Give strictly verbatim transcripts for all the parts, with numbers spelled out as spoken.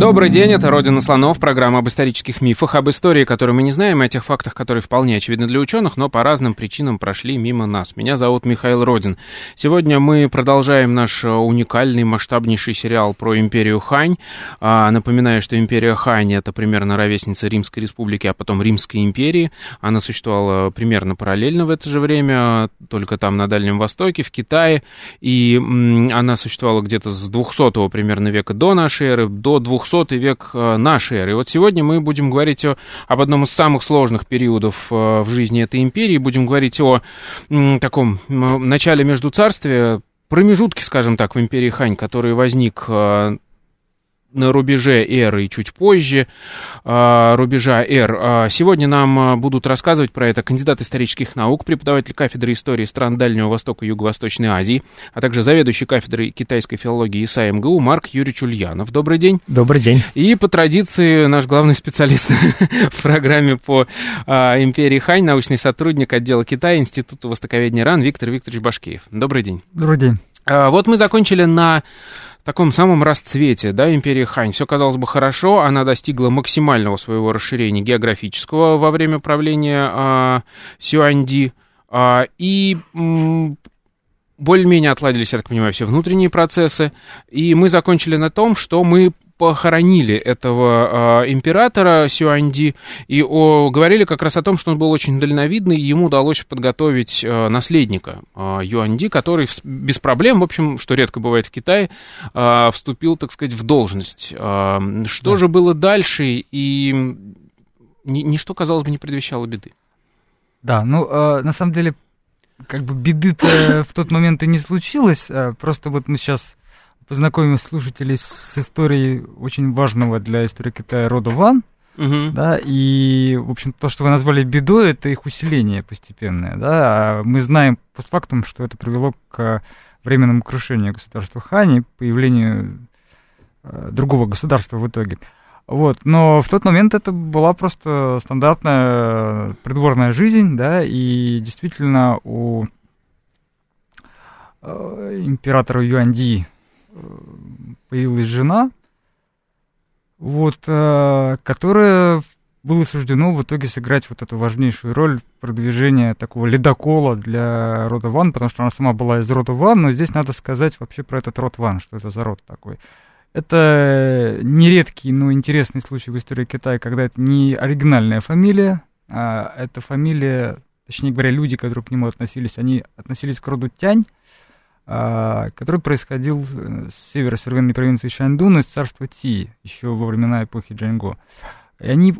Добрый день, это «Родина слонов», программа об исторических мифах, об истории, которую мы не знаем, и о тех фактах, которые вполне очевидны для ученых, но по разным причинам прошли мимо нас. Меня зовут Михаил Родин. Сегодня мы продолжаем наш уникальный, масштабнейший сериал про империю Хань. Напоминаю, что империя Хань — это примерно ровесница Римской республики, а потом Римской империи. Она существовала примерно параллельно в это же время, только там на Дальнем Востоке, в Китае. И она существовала где-то с двухсотого примерно века до нашей эры, до двухсотого. сотый век нашей эры. И вот сегодня мы будем говорить о, об одном из самых сложных периодов в жизни этой империи. Будем говорить о м, таком м, начале междуцарствия, промежутке, скажем так, в империи Хань, который возник э, на рубеже эры и чуть позже э, рубежа эр. Сегодня нам будут рассказывать про это кандидат исторических наук, преподаватель кафедры истории стран Дальнего Востока и Юго-Восточной Азии, а также заведующий кафедрой китайской филологии ИСА МГУ Марк Юрьевич Ульянов. Добрый день. Добрый день. И по традиции наш главный специалист в программе по э, империи Хань, научный сотрудник отдела Китая Института востоковедения РАН Виктор Викторович Башкеев. Добрый день. Добрый день. Э, вот мы закончили на... в таком самом расцвете, да, империи Хань. Все, казалось бы, хорошо, она достигла максимального своего расширения географического во время правления э, Сюаньди, э, и м- более-менее отладились, я так понимаю, все внутренние процессы, и мы закончили на том, что мы похоронили этого э, императора Сюаньди и о, говорили как раз о том, что он был очень дальновидный, и ему удалось подготовить э, наследника э, Юанди, который в, без проблем, в общем, что редко бывает в Китае, э, вступил, так сказать, в должность. Э, что да. же было дальше, и ничто, казалось бы, не предвещало беды. Да, ну, э, на самом деле, как бы беды-то в тот момент и не случилось, просто вот мы сейчас... познакомим слушателей с историей очень важного для истории Китая рода Ван, угу. да, и, в общем, то, что вы назвали бедой, это их усиление постепенное, да, а мы знаем постфактум, что это привело к временному крушению государства Хань, появлению э, другого государства в итоге, вот, но в тот момент это была просто стандартная придворная жизнь, да, и действительно у э, императора Юанди появилась жена, вот, которая было суждено в итоге сыграть вот эту важнейшую роль продвижения такого ледокола для рода Ван, потому что она сама была из рода Ван, но здесь надо сказать вообще про этот род Ван, что это за род такой. Это нередкий, но интересный случай в истории Китая, когда это не оригинальная фамилия, а это фамилия, точнее говоря, люди, которые к нему относились, они относились к роду Тянь, который происходил с севера современной провинции Шаньдун, из царства Ти, еще во времена эпохи Джаньго. И они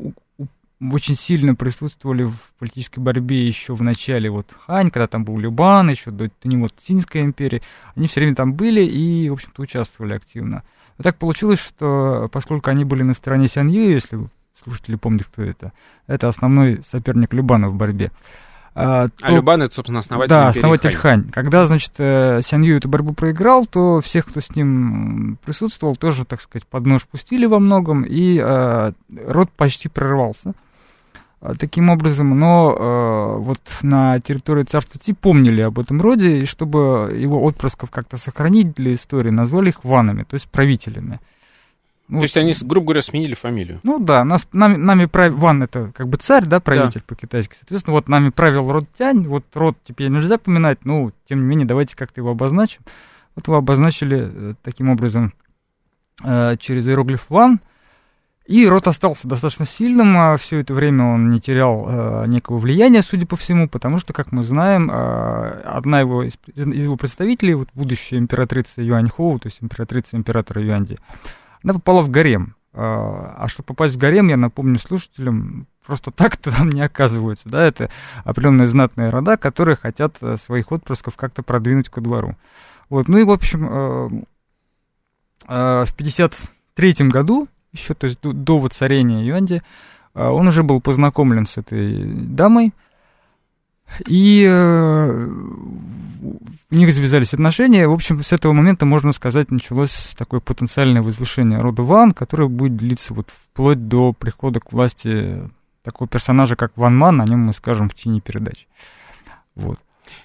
очень сильно присутствовали в политической борьбе еще в начале вот Хань, когда там был Любан, еще до него вот Синьская империя. Они все время там были и, в общем-то, участвовали активно. Но так получилось, что поскольку они были на стороне Сянъю, если слушатели помнят, кто это, это основной соперник Любана в борьбе. А, то... а Любан — это, собственно, основатель да, империи основатель Хань. Хань. Когда, значит, Сянъю эту борьбу проиграл, то всех, кто с ним присутствовал, тоже, так сказать, под нож пустили во многом, и э, род почти прорвался. Таким образом, но э, вот на территории царства Ти помнили об этом роде, и чтобы его отпрысков как-то сохранить для истории, назвали их ванами, то есть правителями. Ну, то есть они, грубо говоря, сменили фамилию. Ну да, нас, нами, нами правил... Ван — это как бы царь, да, правитель да. по-китайски. Соответственно, вот нами правил род Тянь. Вот род теперь нельзя поминать, но, тем не менее, давайте как-то его обозначим. Вот его обозначили таким образом через иероглиф Ван. И род остался достаточно сильным, а все это время он не терял некого влияния, судя по всему, потому что, как мы знаем, одна его из, из его представителей, вот будущая императрица Юань Хоу, то есть императрица императора Юанди, она попала в гарем. А чтобы попасть в гарем, я напомню слушателям, просто так-то там не оказываются. Да? Это определенные знатные рода, которые хотят своих отпрысков как-то продвинуть ко двору. Вот. Ну и, в общем, в пятьдесят третьем году, еще, то есть до, до воцарения Юанди, он уже был познакомлен с этой дамой. и у них завязались отношения. В общем, с этого момента, можно сказать, началось такое потенциальное возвышение рода Ван, которое будет длиться вот вплоть до прихода к власти такого персонажа, как Ван Ман. О нем мы скажем в течение передач. Вот.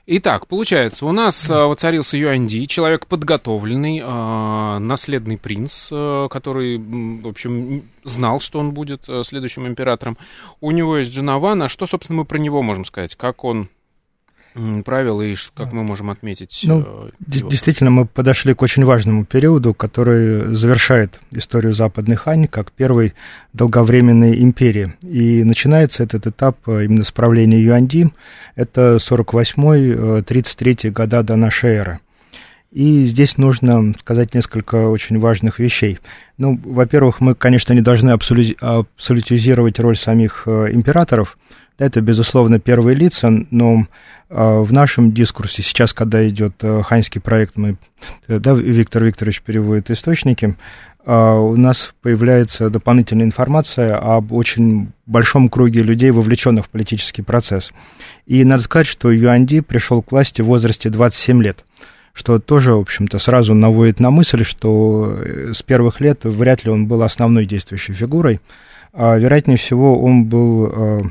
Итак, получается, у нас воцарился Юанди, человек подготовленный, э, наследный принц, э, который, в общем, знал, что он будет э, следующим императором. У него есть жена Ван. А что, собственно, мы про него можем сказать? Как он правил и как мы можем отметить? Ну, э, д- действительно, мы подошли к очень важному периоду, который завершает историю Западной Хань как первой долговременной империи. И начинается этот этап именно с правления Юанди. Это сорок восьмой - тридцать третий года до нашей эры. И здесь нужно сказать несколько очень важных вещей. Ну, во-первых, мы, конечно, не должны абсолю- абсолютизировать роль самих э, императоров. Это, безусловно, первые лица, но э, в нашем дискурсе сейчас, когда идет э, ханьский проект, мы, э, да, Виктор Викторович переводит источники, э, у нас появляется дополнительная информация об очень большом круге людей, вовлеченных в политический процесс. И надо сказать, что Юанди пришел к власти в возрасте двадцати семи лет, что тоже, в общем-то, сразу наводит на мысль, что с первых лет вряд ли он был основной действующей фигурой, а вероятнее всего он был... Э,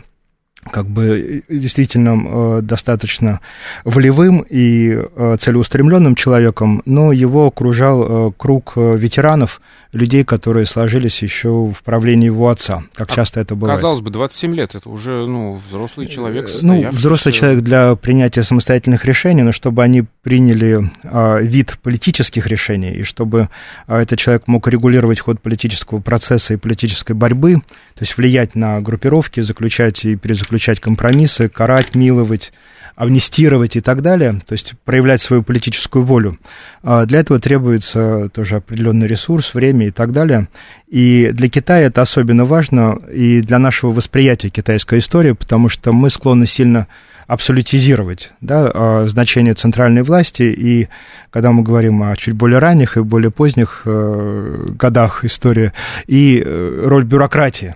как бы действительно э, достаточно волевым и э, целеустремленным человеком, но его окружал э, круг ветеранов, людей, которые сложились еще в правлении его отца, как а, часто это бывает. Казалось бы, двадцать семь лет, это уже ну, взрослый человек состоявшийся. Ну, взрослый человек для принятия самостоятельных решений, но чтобы они приняли а, вид политических решений, и чтобы а, этот человек мог регулировать ход политического процесса и политической борьбы, то есть влиять на группировки, заключать и перезаключать компромиссы, карать, миловать, амнистировать и так далее, то есть проявлять свою политическую волю. Для этого требуется тоже определенный ресурс, время и так далее. И для Китая это особенно важно, и для нашего восприятия китайской истории, потому что мы склонны сильно абсолютизировать, да, значение центральной власти, и когда мы говорим о чуть более ранних и более поздних годах истории, и роль бюрократии.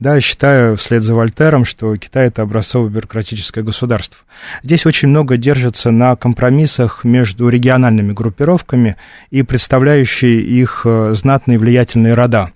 Да, считаю вслед за Вольтером, что Китай – это образцово-бюрократическое государство. Здесь очень много держится на компромиссах между региональными группировками и представляющие их знатные влиятельные рода.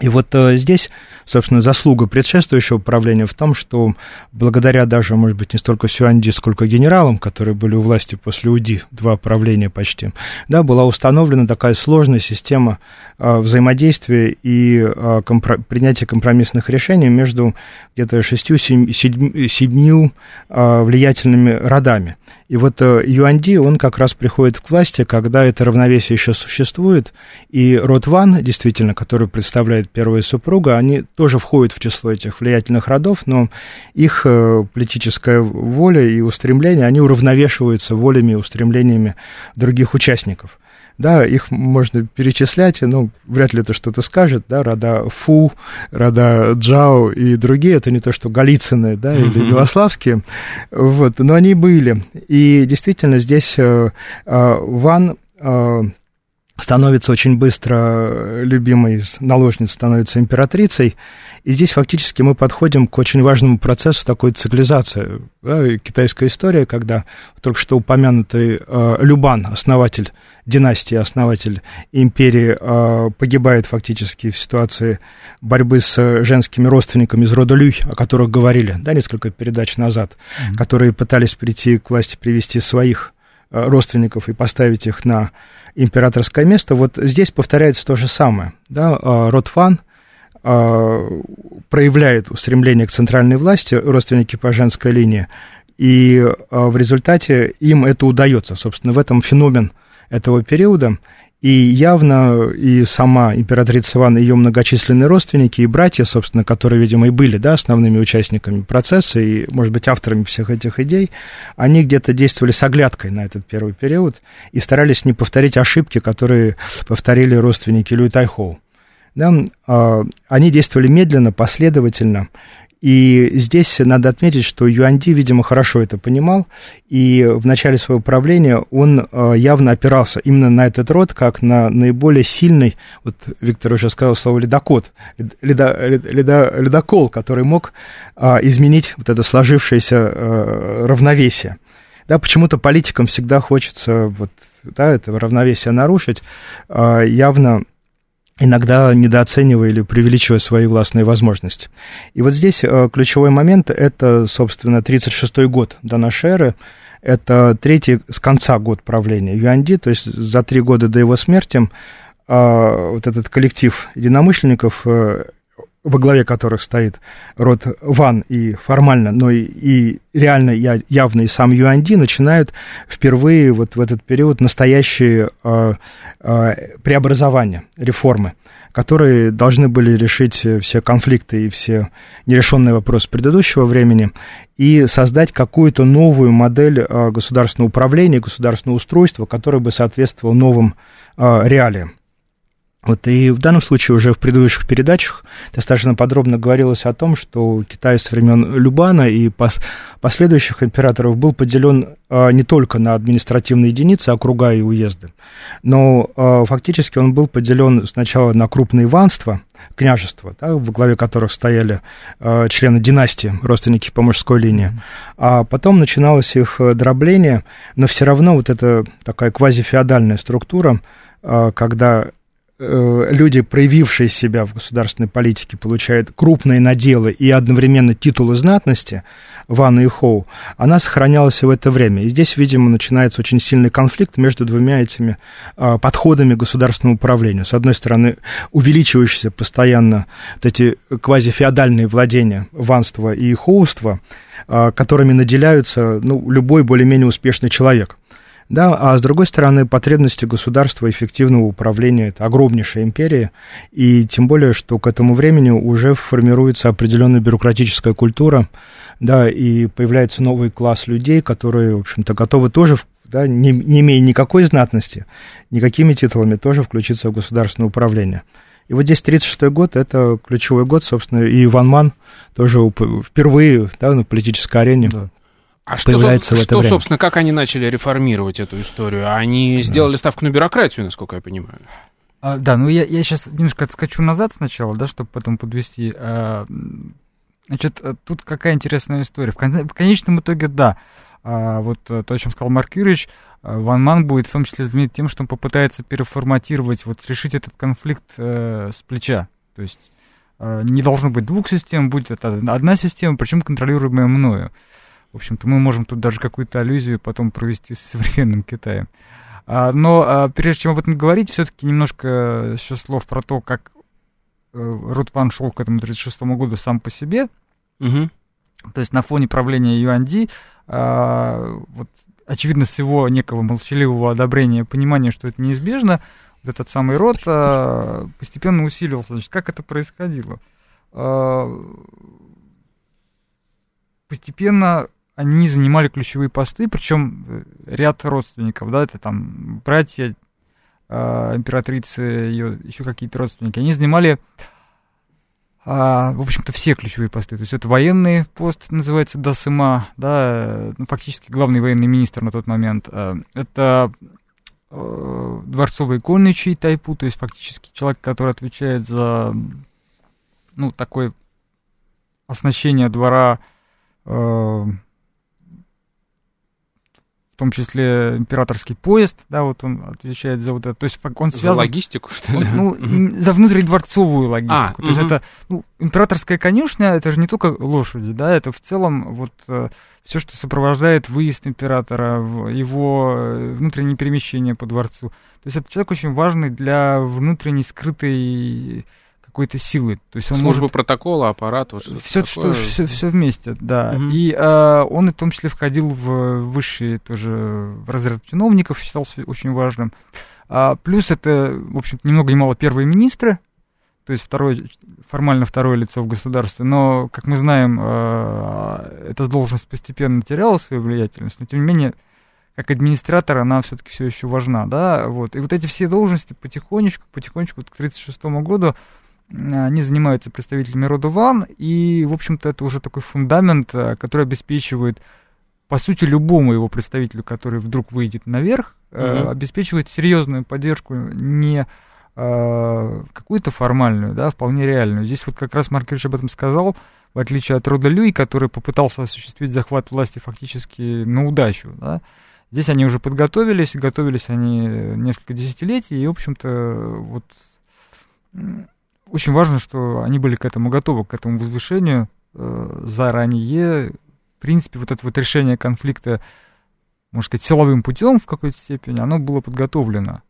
И вот э, здесь, собственно, заслуга предшествующего правления в том, что благодаря даже, может быть, не столько Сюаньди, сколько генералам, которые были у власти после Уди, два правления почти, да, была установлена такая сложная система э, взаимодействия и э, компро- принятия компромиссных решений между где-то шестью, семь, седь, седьмью э, влиятельными родами. И вот э, Юанди, он как раз приходит к власти, когда это равновесие еще существует, и род Ван, действительно, который представляет первая супруга, они тоже входят в число этих влиятельных родов, но их политическая воля и устремления, они уравновешиваются волями и устремлениями других участников. Да, их можно перечислять, но вряд ли это что-то скажет, да, рода Фу, рода Цзяо и другие, это не то, что Голицыны, да, или Белославские, вот, но они были. И действительно здесь э, э, Ван... Э, становится очень быстро любимой наложниц, становится императрицей. И здесь фактически мы подходим к очень важному процессу такой циклизации. Да, китайская история, когда только что упомянутый э, Любан, основатель династии, основатель империи, э, погибает фактически в ситуации борьбы с женскими родственниками из рода Люй, о которых говорили, да, несколько передач назад, mm-hmm. которые пытались прийти к власти, привести своих э, родственников и поставить их на императорское место. Вот здесь повторяется то же самое. Да? Род Ван э, проявляет устремление к центральной власти, родственники по женской линии, и э, в результате им это удается. Собственно, в этом феномен этого периода. И явно и сама императрица Ван, и ее многочисленные родственники, и братья, собственно, которые, видимо, и были, да, основными участниками процесса, и, может быть, авторами всех этих идей, они где-то действовали с оглядкой на этот первый период и старались не повторить ошибки, которые повторили родственники Люй Тайхоу. Да? Они действовали медленно, последовательно, И здесь надо отметить, что Юанди, видимо, хорошо это понимал, и в начале своего правления он явно опирался именно на этот род, как на наиболее сильный, вот Виктор уже сказал слово «ледокот», ледо, ледо, «ледокол», который мог изменить вот это сложившееся равновесие. Да, почему-то политикам всегда хочется вот, да, это равновесие нарушить, явно иногда недооценивая или преувеличивая свои властные возможности. И вот здесь ключевой момент – это, собственно, тридцать шестой год до нашей эры, это третий с конца год правления Юанди, то есть за три года до его смерти вот этот коллектив единомышленников, во главе которых стоит род Ван и формально, но и, и реально явно и сам Юанди, начинают впервые вот в этот период настоящие э, э, преобразования, реформы, которые должны были решить все конфликты и все нерешенные вопросы предыдущего времени и создать какую-то новую модель э, государственного управления, государственного устройства, которое бы соответствовало новым э, реалиям. Вот, и в данном случае уже в предыдущих передачах достаточно подробно говорилось о том, что у Китая со времен Любана и пос- последующих императоров был поделен а, не только на административные единицы, округа и уезды, но а, фактически он был поделен сначала на крупные ванства, княжества, да, во главе которых стояли а, члены династии, родственники по мужской линии, а потом начиналось их дробление, но все равно вот эта такая квазифеодальная структура, а, когда люди, проявившие себя в государственной политике, получают крупные наделы и одновременно титулы знатности Ван и Хоу, она сохранялась и в это время. И здесь, видимо, начинается очень сильный конфликт между двумя этими а, подходами к государственному управлению. С одной стороны, увеличивающиеся постоянно вот эти квазифеодальные владения ванства и хоуства, а, которыми наделяются ну, любой более-менее успешный человек. Да, а с другой стороны, потребности государства эффективного управления – это огромнейшая империя, и тем более, что к этому времени уже формируется определенная бюрократическая культура, да, и появляется новый класс людей, которые, в общем-то, готовы тоже, да, не, не имея никакой знатности, никакими титулами, тоже включиться в государственное управление. И вот здесь тридцать шестой год – это ключевой год, собственно, и Ван Ман тоже впервые, да, на политической арене. Да. А что, что собственно, как они начали реформировать эту историю? Они сделали ставку на бюрократию, насколько я понимаю. А, да, ну я, я сейчас немножко отскочу назад сначала, да, чтобы потом подвести. А, значит, тут какая интересная история. В, кон- в конечном итоге, да, а, вот то, о чем сказал Марк Юрьевич, Ван Ман будет в том числе знаменит тем, что он попытается переформатировать, вот решить этот конфликт а, с плеча. То есть а, не должно быть двух систем, будет одна система, причем контролируемая мною. В общем-то, мы можем тут даже какую-то аллюзию потом провести с современным Китаем. Но прежде чем об этом говорить, все-таки немножко еще слов про то, как род Ван шел к этому тридцать шестому году сам по себе. Угу. То есть на фоне правления Юанди, вот, очевидно, с его некого молчаливого одобрения, понимания, что это неизбежно, вот этот самый род постепенно усиливался. Значит, как это происходило? Постепенно они занимали ключевые посты, причем ряд родственников, да, это там братья э, императрицы, ее еще какие-то родственники, они занимали, э, в общем-то, все ключевые посты, то есть это военный пост, называется Дасыма, да, ну, фактически главный военный министр на тот момент, э, это э, дворцовый конничий Тайпу, то есть фактически человек, который отвечает за, ну, такое оснащение двора, в том числе императорский поезд, да, вот он отвечает за вот это, то есть он связан... За логистику, что ли? Ну, mm-hmm. за внутридворцовую логистику, а, то есть mm-hmm. это, ну, императорская конюшня, это же не только лошади, да, это в целом вот э, все, что сопровождает выезд императора, его внутренние перемещения по дворцу, то есть это человек очень важный для внутренней скрытой... какой-то силы. То есть он служба может... протокола, аппарат, вот что-то все, такое. Все, все вместе, да. Угу. И а, он, в том числе, входил в высшие тоже в разряд чиновников, считался очень важным. А, плюс это, в общем-то, ни много ни мало первые министры, то есть второе, формально второе лицо в государстве, но, как мы знаем, а, эта должность постепенно теряла свою влиятельность, но, тем не менее, как администратор, она все-таки все еще важна, да, вот. И вот эти все должности потихонечку, потихонечку, вот к тридцать шестому году они занимаются представителями рода Ван, и, в общем-то, это уже такой фундамент, который обеспечивает, по сути, любому его представителю, который вдруг выйдет наверх, mm-hmm. обеспечивает серьезную поддержку, не а, какую-то формальную, да, вполне реальную. Здесь вот как раз Марк Юрьевич об этом сказал, в отличие от рода Люй, который попытался осуществить захват власти фактически на удачу, да. Здесь они уже подготовились, готовились они несколько десятилетий, и, в общем-то, вот очень важно, что они были к этому готовы, к этому возвышению э, заранее. В принципе, вот это вот решение конфликта, можно сказать, силовым путем в какой-то степени, оно было подготовлено.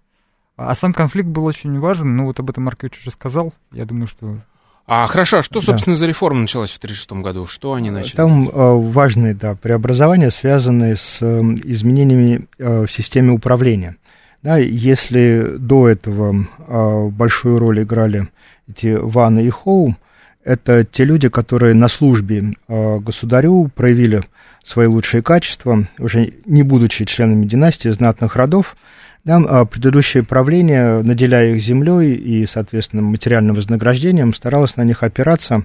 А сам конфликт был очень важен, ну вот об этом Марк Юрьевич уже сказал, я думаю, что... А хорошо, а что, собственно, да. за реформа началась в тысяча девятьсот тридцать шестом году? Что они начали? Там э, важные, да, преобразования, связанные с э, изменениями э, в системе управления. Да, если до этого э, большую роль играли эти Ван и Хоу, это те люди, которые на службе э, государю проявили свои лучшие качества, уже не будучи членами династии, знатных родов. Да, предыдущее правление, наделяя их землей и, соответственно, материальным вознаграждением, старалось на них опираться,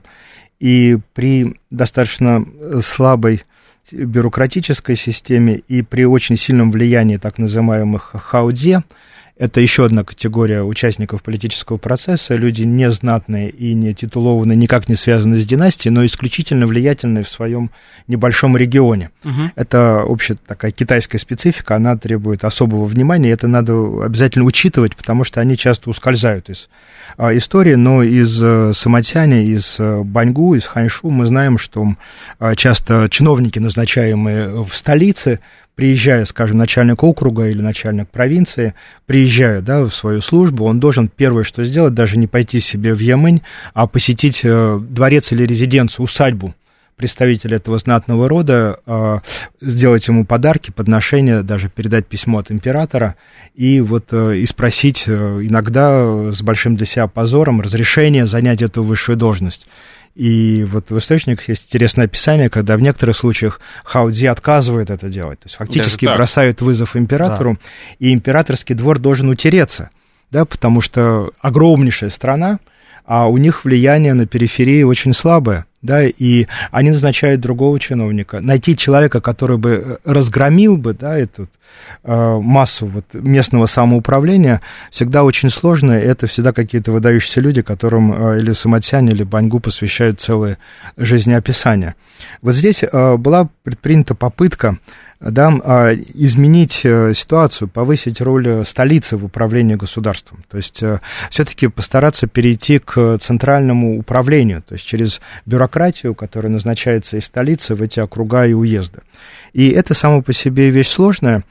и при достаточно слабой бюрократической системе и при очень сильном влиянии так называемых хаудзе, это еще одна категория участников политического процесса, люди не знатные и не титулованные, никак не связанные с династией, но исключительно влиятельные в своем небольшом регионе. Угу. Это общая такая китайская специфика, она требует особого внимания, и это надо обязательно учитывать, потому что они часто ускользают из а, истории, но из а, Самотяни, из а, Баньгу, из Ханьшу мы знаем, что а, часто чиновники, назначаемые в столице, приезжая, скажем, начальник округа или начальник провинции, приезжая, да, в свою службу, он должен первое, что сделать, даже не пойти себе в Ямынь, а посетить э, дворец или резиденцию, усадьбу представителя этого знатного рода, э, сделать ему подарки, подношения, даже передать письмо от императора, и вот э, и спросить э, иногда с большим для себя позором разрешение занять эту высшую должность. И вот в источниках есть интересное описание, когда в некоторых случаях хаудзи отказывает это делать, то есть фактически бросает вызов императору, да. И императорский двор должен утереться, да, потому что огромнейшая страна, а у них влияние на периферии очень слабое, да, и они назначают другого чиновника. Найти человека, который бы разгромил бы, да, эту э, массу вот местного самоуправления, всегда очень сложно, и это всегда какие-то выдающиеся люди, которым э, или Самотянь, или Баньгу посвящают целые жизнеописания. Вот здесь э, была предпринята попытка, да, изменить ситуацию, повысить роль столицы в управлении государством. То есть все-таки постараться перейти к центральному управлению, то есть через бюрократию, которая назначается из столицы в эти округа и уезды. И это само по себе вещь сложная,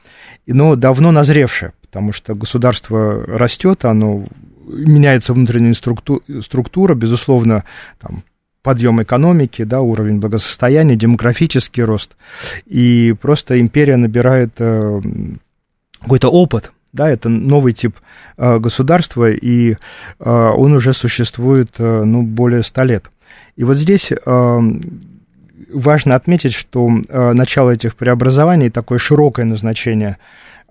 но давно назревшая, потому что государство растет, оно меняется внутренняя структу- структура, безусловно, там, подъем экономики, да, уровень благосостояния, демографический рост, и просто империя набирает э, какой-то опыт, да, это новый тип э, государства, и э, он уже существует, э, ну, более ста лет. И вот здесь э, важно отметить, что э, начало этих преобразований, такое широкое назначение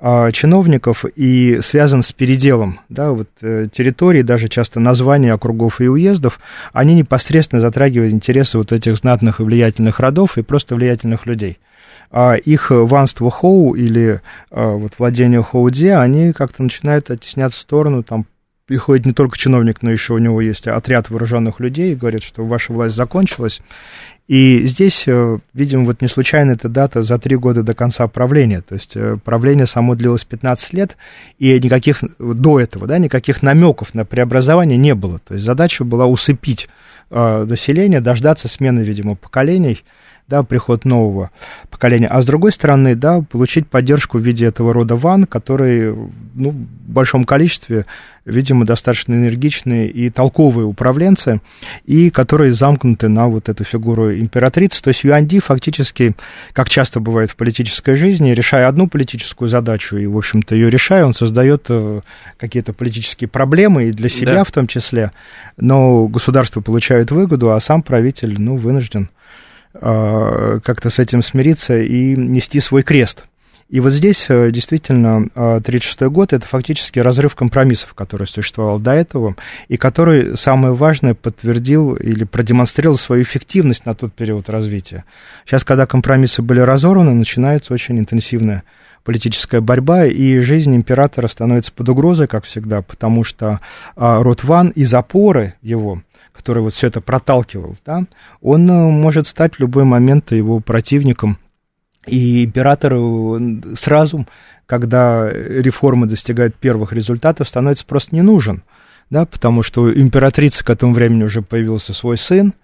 чиновников и связан с переделом, да, вот, территорий, даже часто названия округов и уездов, они непосредственно затрагивают интересы вот этих знатных и влиятельных родов и просто влиятельных людей. А их ванство Хоу или а, вот, владение Хоудзе, они как-то начинают оттесняться в сторону, там приходит не только чиновник, но еще у него есть отряд вооруженных людей и говорит, что ваша власть закончилась. И здесь, видимо, вот не случайно эта дата за три года до конца правления. То есть правление само длилось пятнадцать лет, и никаких до этого, да, никаких намеков на преобразование не было. То есть задача была усыпить э, население, дождаться смены, видимо, поколений, да, приход нового поколения. А с другой стороны, да, получить поддержку в виде этого рода Ван, которые, ну, в большом количестве, видимо, достаточно энергичные и толковые управленцы, и которые замкнуты на вот эту фигуру императрицы. То есть Юанди фактически, как часто бывает в политической жизни, решая одну политическую задачу, и, в общем-то, ее решая, он создает какие-то политические проблемы, и для себя, да, в том числе, но государство получает выгоду, а сам правитель, ну, вынужден как-то с этим смириться и нести свой крест. И вот здесь действительно тридцать шестой год – это фактически разрыв компромиссов, который существовал до этого, и который, самое важное, подтвердил или продемонстрировал свою эффективность на тот период развития. Сейчас, когда компромиссы были разорваны, начинается очень интенсивная политическая борьба, и жизнь императора становится под угрозой, как всегда, потому что род Ван и запоры его, который вот все это проталкивал, да, он может стать в любой момент его противником. И император сразу, когда реформы достигают первых результатов, становится просто не нужен, да, потому что императрица к этому времени уже появился свой сын,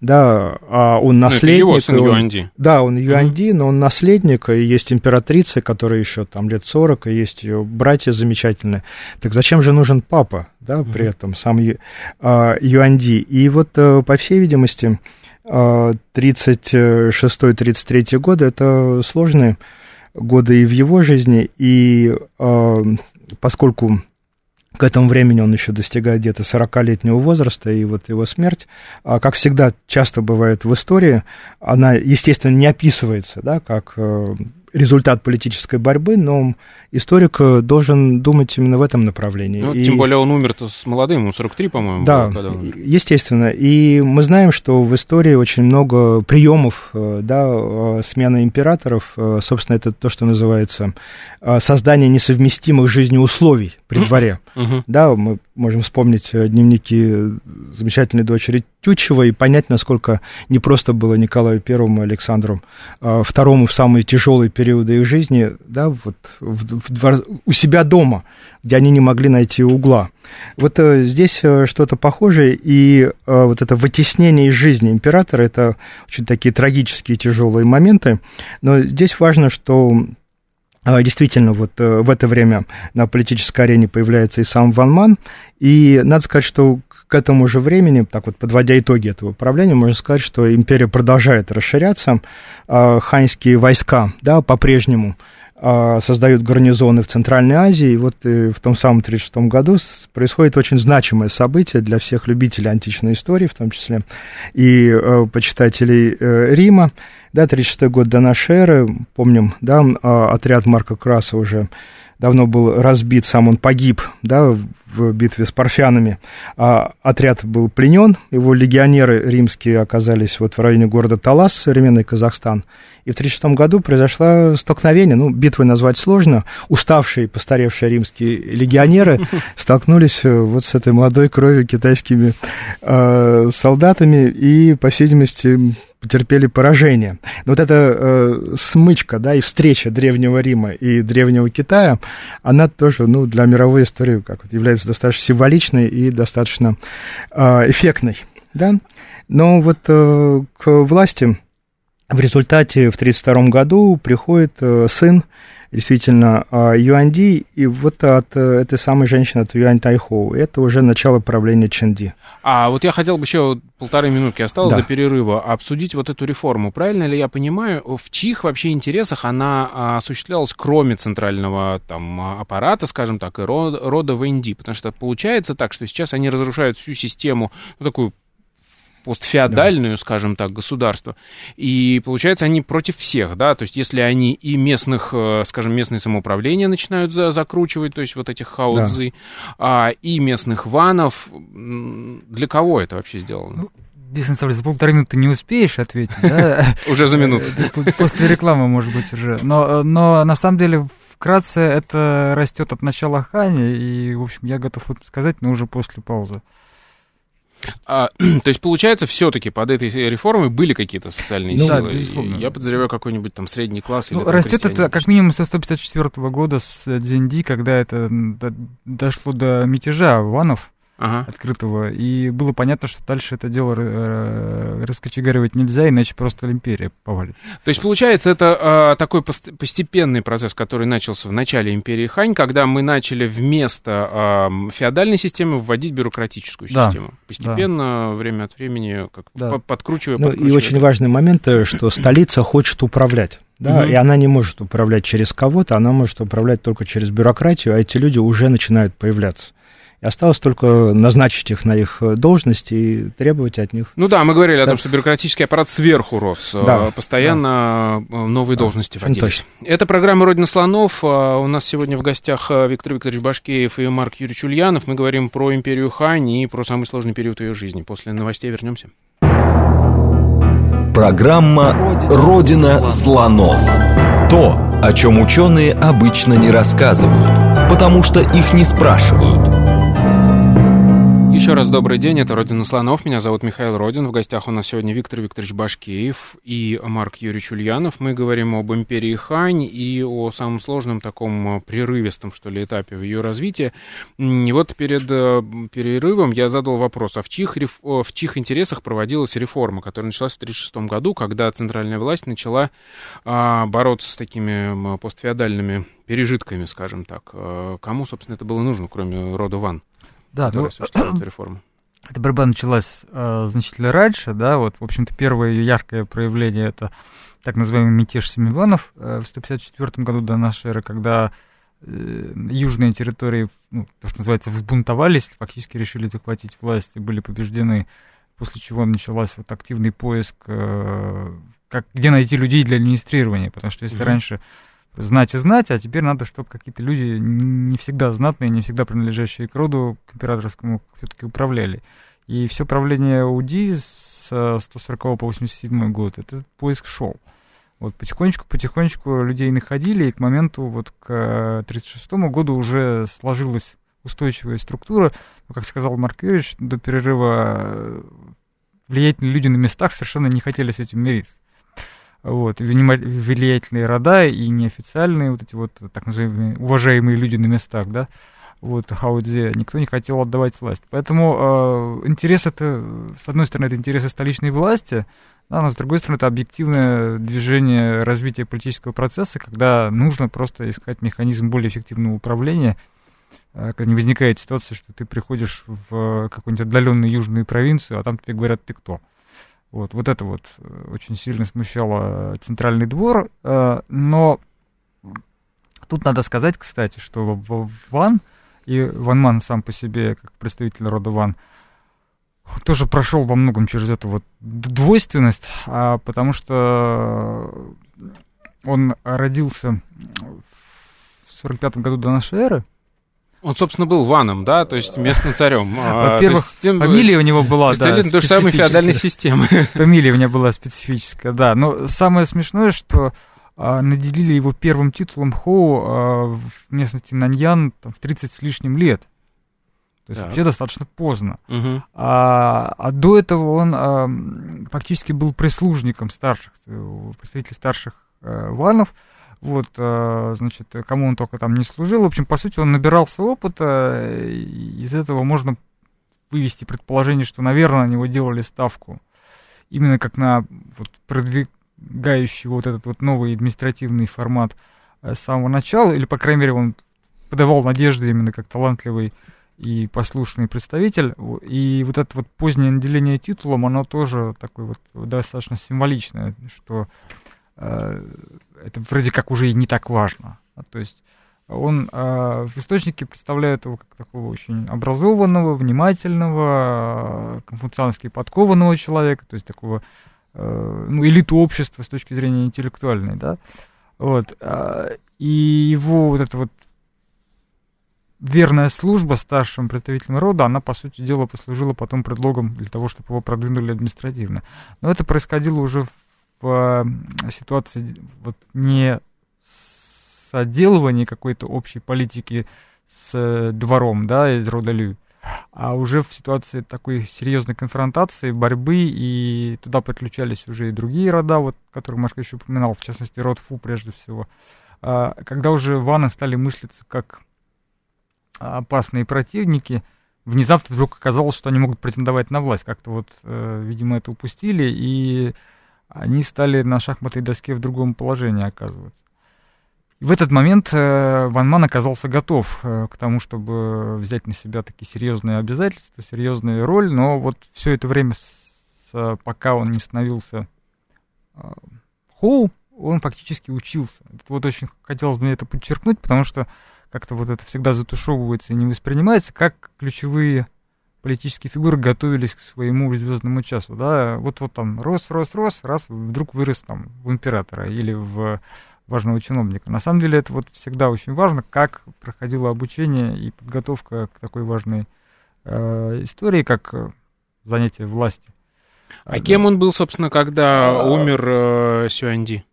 да, а он наследник. Его сын он, Юанди. Да, он Юанди, mm-hmm. но он наследник, и есть императрица, которая еще там лет сорок, и есть ее братья замечательные. Так зачем же нужен папа, да, при mm-hmm. этом сам Ю, а, Юанди? И вот, по всей видимости, тридцать шестой — тридцать третий годы – это сложные годы и в его жизни, и э, поскольку к этому времени он еще достигает где-то сорокалетнего возраста, и вот его смерть, как всегда часто бывает в истории, она, естественно, не описывается, да, как результат политической борьбы, но историк должен думать именно в этом направлении. Ну, и... Тем более он умер-то с молодым, ему сорок три, по-моему. Да, было, естественно. И мы знаем, что в истории очень много приемов, да, смены императоров. Собственно, это то, что называется создание несовместимых жизнеусловий при дворе. Да, мы можем вспомнить дневники замечательной дочери Тютчева и понять, насколько непросто было Николаю Первому и Александру Второму в самые тяжелые периоды их жизни, да, вот в, в двор, у себя дома, где они не могли найти угла. Вот э, здесь э, что-то похожее, и э, вот это вытеснение из жизни императора, это очень такие трагические тяжелые моменты, но здесь важно, что действительно, вот в это время на политической арене появляется и сам Ван Ман, и надо сказать, что к этому же времени, так вот, подводя итоги этого правления, можно сказать, что империя продолжает расширяться, ханьские войска, да, по-прежнему создают гарнизоны в Центральной Азии, и вот в том самом тридцать шестом году происходит очень значимое событие для всех любителей античной истории, в том числе и почитателей Рима. Да, тридцать шестой год до нашей эры, помним, да, отряд Марка Краса уже давно был разбит, сам он погиб, да, в битве с парфянами. А отряд был пленен, его легионеры римские оказались вот в районе города Талас, современный Казахстан. И в тридцать шестом году произошло столкновение, ну, битвой назвать сложно, уставшие, постаревшие римские легионеры столкнулись вот с этой молодой кровью китайскими э, солдатами и, по всей видимости, потерпели поражение. Но вот эта э, смычка, да, и встреча Древнего Рима и Древнего Китая, она тоже, ну, для мировой истории как вот, является достаточно символичной и достаточно э, эффектной, да. Но вот э, к власти в результате в тридцать втором году приходит э, сын, действительно, э, Юанди, и вот от э, этой самой женщины, от Юань Тайхоу. Это уже начало правления Чэнди. А вот я хотел бы еще полторы минутки осталось, да, до перерыва, обсудить вот эту реформу. Правильно ли я понимаю, в чьих вообще интересах она осуществлялась, кроме центрального там аппарата, скажем так, и рода, рода Вэнди? Потому что получается так, что сейчас они разрушают всю систему, ну, такую постфеодальную, да, скажем так, государство. И получается, они против всех, да, то есть если они и местных, скажем, местные самоуправления начинают за- закручивать, то есть вот этих хао-цзы, да, а, и местных ванов, для кого это вообще сделано? Здесь, на самом деле, за полторы минуты не успеешь ответить, да? Уже за минуту. После рекламы, может быть, уже. Но на самом деле... Вкратце, это растет от начала Хани, и, в общем, я готов это сказать, но уже после паузы. А, то есть, получается, все-таки под этой реформой были какие-то социальные, ну, силы? Да, безусловно. Я подозреваю, какой-нибудь там средний класс, ну, или там растет это как минимум со сто пятьдесят четвёртого года с Цзянди, когда это дошло до мятежа ванов, ага, открытого, и было понятно, что дальше это дело раскочегаривать нельзя, иначе просто империя повалится. То есть, получается, это э, такой постепенный процесс, который начался в начале империи Хань, когда мы начали вместо э, феодальной системы вводить бюрократическую систему. Да, постепенно, да, время от времени, как, да, подкручивая, ну, подкручивая. И очень важный момент, что столица хочет управлять. Да, mm-hmm. И она не может управлять через кого-то, она может управлять только через бюрократию, а эти люди уже начинают появляться. И осталось только назначить их на их должность и требовать от них. Ну да, мы говорили так. о том, что бюрократический аппарат сверху рос. Да, постоянно да. новые да. должности вводились. Ну, это программа «Родина слонов». У нас сегодня в гостях Виктор Викторович Башкеев и Марк Юрьевич Ульянов. Мы говорим про империю Хань и про самый сложный период ее жизни. После новостей вернемся. Программа «Родина слонов». То, о чем ученые обычно не рассказывают, потому что их не спрашивают. Еще раз добрый день, это «Родина слонов», меня зовут Михаил Родин. В гостях у нас сегодня Виктор Викторович Башкеев и Марк Юрьевич Ульянов. Мы говорим об империи Хань и о самом сложном таком прерывистом, что ли, этапе в ее развитии. И вот перед перерывом я задал вопрос, а в чьих, реф... в чьих интересах проводилась реформа, которая началась в тысяча девятьсот тридцать шестом году, когда центральная власть начала бороться с такими постфеодальными пережитками, скажем так. Кому, собственно, это было нужно, кроме рода Ван? Да, ну, эта борьба началась э, значительно раньше, да, вот, в общем-то, первое ее яркое проявление — это так называемый мятеж семи ванов э, в сто пятьдесят четвёртом году до нашей эры, когда э, южные территории, ну, то, что называется, взбунтовались, фактически решили захватить власть и были побеждены, после чего начался вот активный поиск, э, как, где найти людей для администрирования, потому что если mm-hmm. раньше... знать и знать, а теперь надо, чтобы какие-то люди не всегда знатные, не всегда принадлежащие к роду, к императорскому, все-таки управляли. И все правление Ауди с сто сорокового по восемьдесят седьмой год, этот поиск шел. Вот потихонечку-потихонечку людей находили, и к моменту, вот к тридцать шестому году уже сложилась устойчивая структура. Но, как сказал Марк Юрьевич, до перерыва влиятельные люди на местах совершенно не хотели с этим мириться. Вот, влиятельные рода и неофициальные, вот эти вот так называемые уважаемые люди на местах, да, вот, хаудзе, никто не хотел отдавать власть. Поэтому э, интерес это, с одной стороны, это интересы столичной власти, да, но с другой стороны, это объективное движение развития политического процесса, когда нужно просто искать механизм более эффективного управления, когда не возникает ситуация, что ты приходишь в какую-нибудь отдаленную южную провинцию, а там тебе говорят, ты кто. Вот, вот это вот очень сильно смущало центральный двор, но тут надо сказать, кстати, что Ван и Ван Ман сам по себе, как представитель рода Ван, тоже прошел во многом через эту вот двойственность, потому что он родился в сорок пятом году до нашей эры. Он, собственно, был Ваном, да, то есть местным царем. Во-первых, есть, тем, фамилия у него была, да, той же самой феодальной системы. Фамилия у меня была специфическая, да. Но самое смешное, что а, наделили его первым титулом Хоу а, в местности Наньян там, в тридцать с лишним лет. То есть да. вообще достаточно поздно. Угу. А, а до этого он а, фактически был прислужником старших, представителей старших а, Ванов. Вот, значит, кому он только там не служил. В общем, по сути, он набирался опыта. Из этого можно вывести предположение, что, наверное, на него делали ставку. Именно как на вот, продвигающий вот этот вот новый административный формат с самого начала. Или, по крайней мере, он подавал надежды именно как талантливый и послушный представитель. И вот это вот позднее наделение титулом, оно тоже такое вот достаточно символичное, что... это вроде как уже и не так важно. То есть он э, в источнике представляет его как такого очень образованного, внимательного, конфуциански подкованного человека, то есть такого э, ну, элиту общества с точки зрения интеллектуальной, да. Вот. И его вот эта вот верная служба старшим представителям рода, она, по сути дела, послужила потом предлогом для того, чтобы его продвинули административно. Но это происходило уже в в ситуации вот, не соделывания какой-то общей политики с двором, да, из рода Лю, а уже в ситуации такой серьезной конфронтации, борьбы, и туда подключались уже и другие рода, вот, которые Марк еще упоминал, в частности, род Фу прежде всего, когда уже Ваны стали мыслиться как опасные противники, внезапно вдруг оказалось, что они могут претендовать на власть. Как-то вот, видимо, это упустили, и они стали на шахматной доске в другом положении оказываться. И в этот момент Ван Ман оказался готов к тому, чтобы взять на себя такие серьезные обязательства, серьезную роль, но вот все это время, с, пока он не становился Хоу, он фактически учился. Вот очень хотелось бы мне это подчеркнуть, потому что как-то вот это всегда затушевывается и не воспринимается, как ключевые политические фигуры готовились к своему звездному часу, да, вот, вот там рос, рос, рос, раз вдруг вырос там в императора или в важного чиновника. На самом деле это вот всегда очень важно, как проходило обучение и подготовка к такой важной э, истории, как занятие власти. А да. Кем он был, собственно, когда а... умер э, Сюаньди?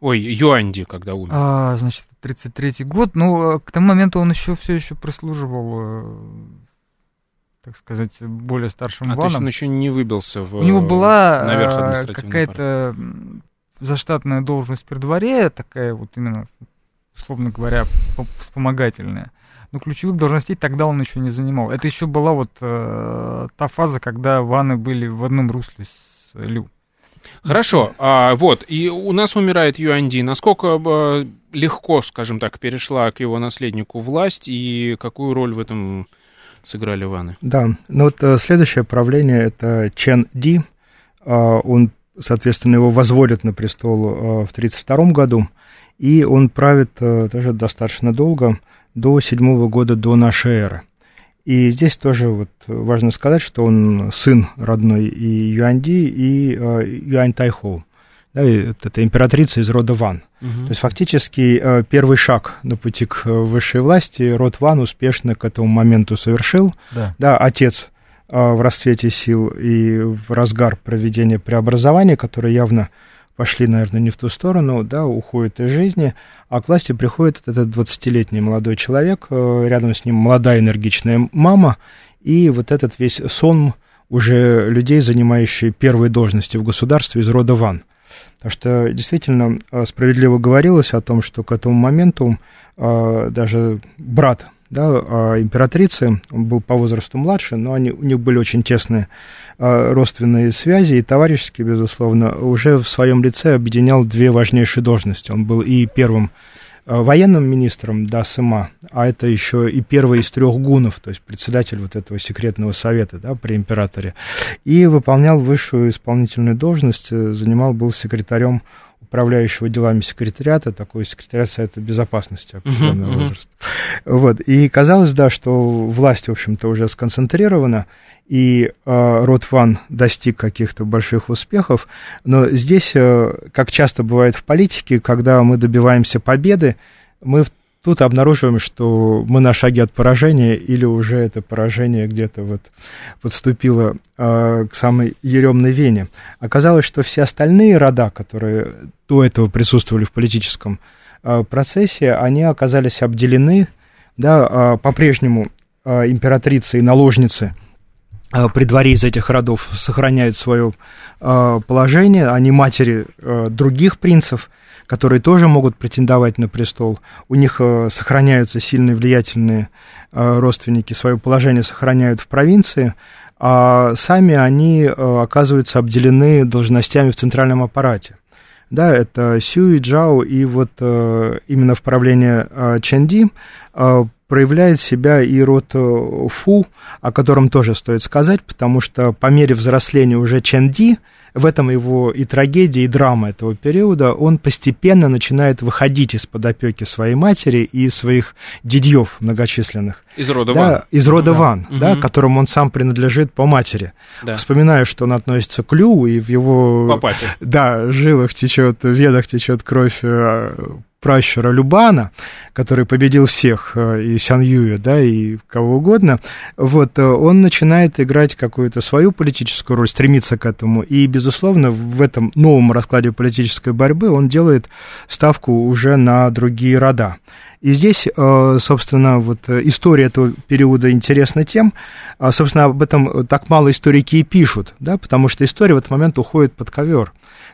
Ой, Юанди, когда умер. А, значит, тридцать третий год. Ну, к тому моменту он еще все еще прослуживал, так сказать, более старшим Ваном. А то есть он еще не выбился в... У него была какая-то пара. Заштатная должность при дворе, такая вот именно, условно говоря, вспомогательная. Но ключевых должностей тогда он еще не занимал. Это еще была вот э, та фаза, когда Ваны были в одном русле с Лю. Хорошо, а, вот, и у нас умирает Юанди. Насколько а, легко, скажем так, перешла к его наследнику власть, и какую роль в этом сыграли Ваны? Да, ну вот а, следующее правление — это Чэнди. А, он, соответственно, его возводят на престол а, в тридцать втором году, и он правит а, даже достаточно долго, до седьмого года до нашей эры. И здесь тоже вот важно сказать, что он сын родной и Юанди, и э, Юань Тайхоу. Да, это императрица из рода Ван. Угу. То есть фактически э, первый шаг на пути к высшей власти род Ван успешно к этому моменту совершил. Да. Да, отец э, в расцвете сил и в разгар проведения преобразования, которые явно пошли, наверное, не в ту сторону, да, уходит из жизни, а к власти приходит этот двадцатилетний молодой человек, рядом с ним молодая энергичная мама, и вот этот весь сон уже людей, занимающих первые должности в государстве из рода Ван. Потому что действительно справедливо говорилось о том, что к этому моменту даже брат, да, императрицы, он был по возрасту младше, но они, у них были очень тесные а, родственные связи, и товарищеский, безусловно, уже в своем лице объединял две важнейшие должности. Он был и первым а, военным министром, да, Сыма, а это еще и первый из трех гунов, то есть председатель вот этого секретного совета, да, при императоре, и выполнял высшую исполнительную должность, занимал, был секретарем управляющего делами секретариата, такой секретариат Совета Безопасности определенного uh-huh, uh-huh. возраста. Вот. И казалось, да, что власть, в общем-то, уже сконцентрирована, и э, род Ван достиг каких-то больших успехов, но здесь, э, как часто бывает в политике, когда мы добиваемся победы, мы тут обнаруживаем, что мы на шаге от поражения, или уже это поражение где-то вот подступило э, к самой еремной вене. Оказалось, что все остальные рода, которые до этого присутствовали в политическом э, процессе, они оказались обделены, да, э, по-прежнему э, императрицы и наложницы при дворе из этих родов сохраняют свое э, положение, они матери э, других принцев, которые тоже могут претендовать на престол, у них э, сохраняются сильные влиятельные э, родственники, свое положение сохраняют в провинции, а сами они э, оказываются обделены должностями в центральном аппарате. Да, это Сюй, Цзяо, и вот э, именно в правлении э, Чэнди э, проявляет себя и род Фу, о котором тоже стоит сказать, потому что по мере взросления уже Чэнди, в этом его и трагедия, и драма этого периода, он постепенно начинает выходить из-под опеки своей матери и своих дядьев многочисленных. Из рода да, Ван. Из рода да. Ван, угу. да, которому он сам принадлежит по матери. Да. Вспоминаю, что он относится к Лю, и в его да, жилах течет, в венах течет кровь пращура Любана, который победил всех, и Сянъюя, да, и кого угодно, вот, он начинает играть какую-то свою политическую роль, стремится к этому, и, безусловно, в этом новом раскладе политической борьбы он делает ставку уже на другие рода. И здесь, собственно, вот история этого периода интересна тем, собственно, об этом так мало историки и пишут, да, потому что история в этот момент уходит под ковер,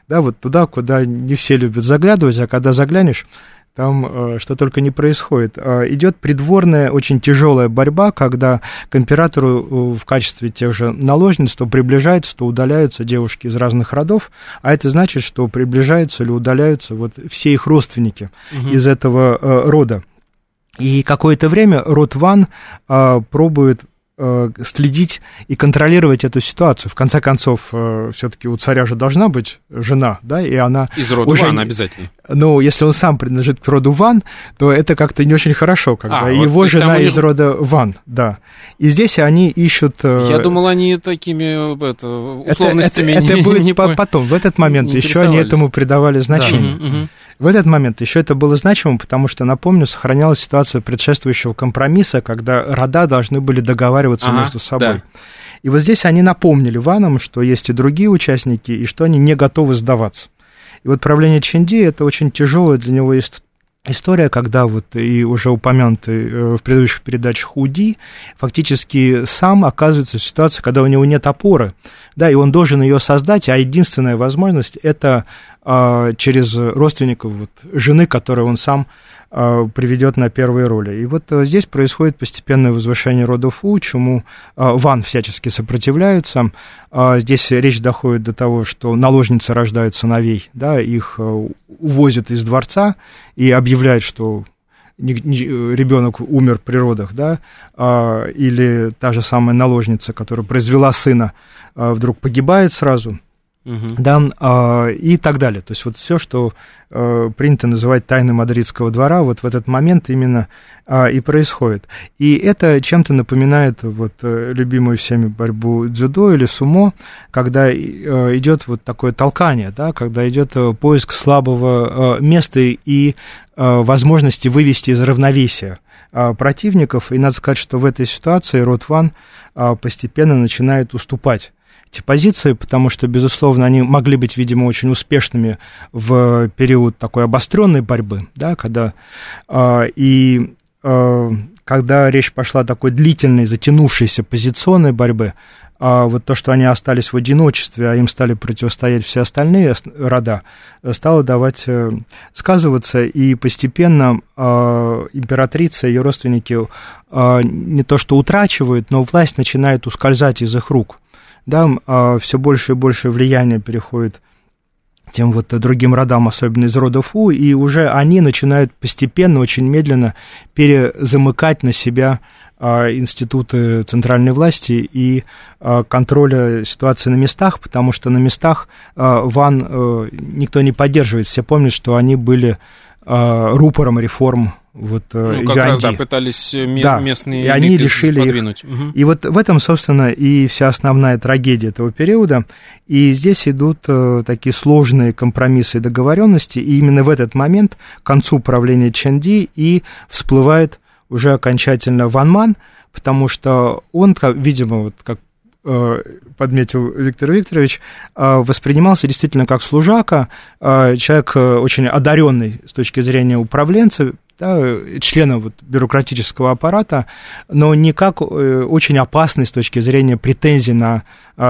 да, вот туда, куда не все любят заглядывать, а когда заглянешь, там что только не происходит. Идет придворная, очень тяжелая борьба, когда к императору в качестве тех же наложниц то приближаются, то удаляются девушки из разных родов, а это значит, что приближаются или удаляются вот все их родственники угу. из этого рода. И какое-то время род Ван пробует э, следить и контролировать эту ситуацию. В конце концов, э, все-таки у царя же должна быть жена, да, и она... Из рода уже... Ван обязательно. Ну, если он сам принадлежит к роду Ван, то это как-то не очень хорошо, когда а, его вот, жена из них... рода Ван, да. И здесь они ищут... Э... Я думал, они такими это, условностями... Это, это, это будет не по... потом, в этот момент еще они этому придавали значение. Да. Угу. В этот момент еще это было значимо, потому что, напомню, сохранялась ситуация предшествующего компромисса, когда рода должны были договариваться ага, между собой. Да. И вот здесь они напомнили Ванам, что есть и другие участники, и что они не готовы сдаваться. И вот правление Чэнди – это очень тяжелая для него история. История, когда вот и уже упомянутый в предыдущих передачах Уди фактически сам оказывается в ситуации, когда у него нет опоры, да, и он должен ее создать, а единственная возможность – это а, через родственников вот, жены, которую он сам а, приведет на первые роли. И вот а, здесь происходит постепенное возвышение рода Фу, чему а, Ван всячески сопротивляется. А, здесь речь доходит до того, что наложницы рождают сыновей, да, их а, увозят из дворца, и объявляет, что ребенок умер при родах, да, или та же самая наложница, которая произвела сына, вдруг погибает сразу, угу. да, и так далее. То есть вот все, что принято называть тайной мадридского двора, вот в этот момент именно и происходит. И это чем-то напоминает вот любимую всеми борьбу дзюдо или сумо, когда идет вот такое толкание, да, когда идет поиск слабого места и возможности вывести из равновесия противников. И надо сказать, что в этой ситуации род Ван постепенно начинает уступать эти позиции, потому что, безусловно, они могли быть, видимо, очень успешными в период такой обостренной борьбы, да, когда, э, и, э, когда речь пошла о такой длительной, затянувшейся позиционной борьбе, э, вот то, что они остались в одиночестве, а им стали противостоять все остальные рода, стало давать э, сказываться, и постепенно э, императрица и ее родственники э, не то что утрачивают, но власть начинает ускользать из их рук. Да, все больше и больше влияние переходит тем вот другим родам, особенно из рода Фу, и уже они начинают постепенно, очень медленно перезамыкать на себя институты центральной власти и контроля ситуации на местах, потому что на местах Ван никто не поддерживает. Все помнят, что они были рупором реформ. Вот, ну, как раз, да, пытались да, местные и они решили подвинуть. Их. Угу. И вот в этом, собственно, и вся основная трагедия этого периода. И здесь идут э, такие сложные компромиссы и договоренности. И именно в этот момент, к концу правления Чэнди, и всплывает уже окончательно Ван Ман, потому что он, как, видимо, вот как подметил Виктор Викторович, воспринимался действительно как служака, человек очень одаренный с точки зрения управленца, да, члена вот бюрократического аппарата, но не как очень опасный с точки зрения претензий на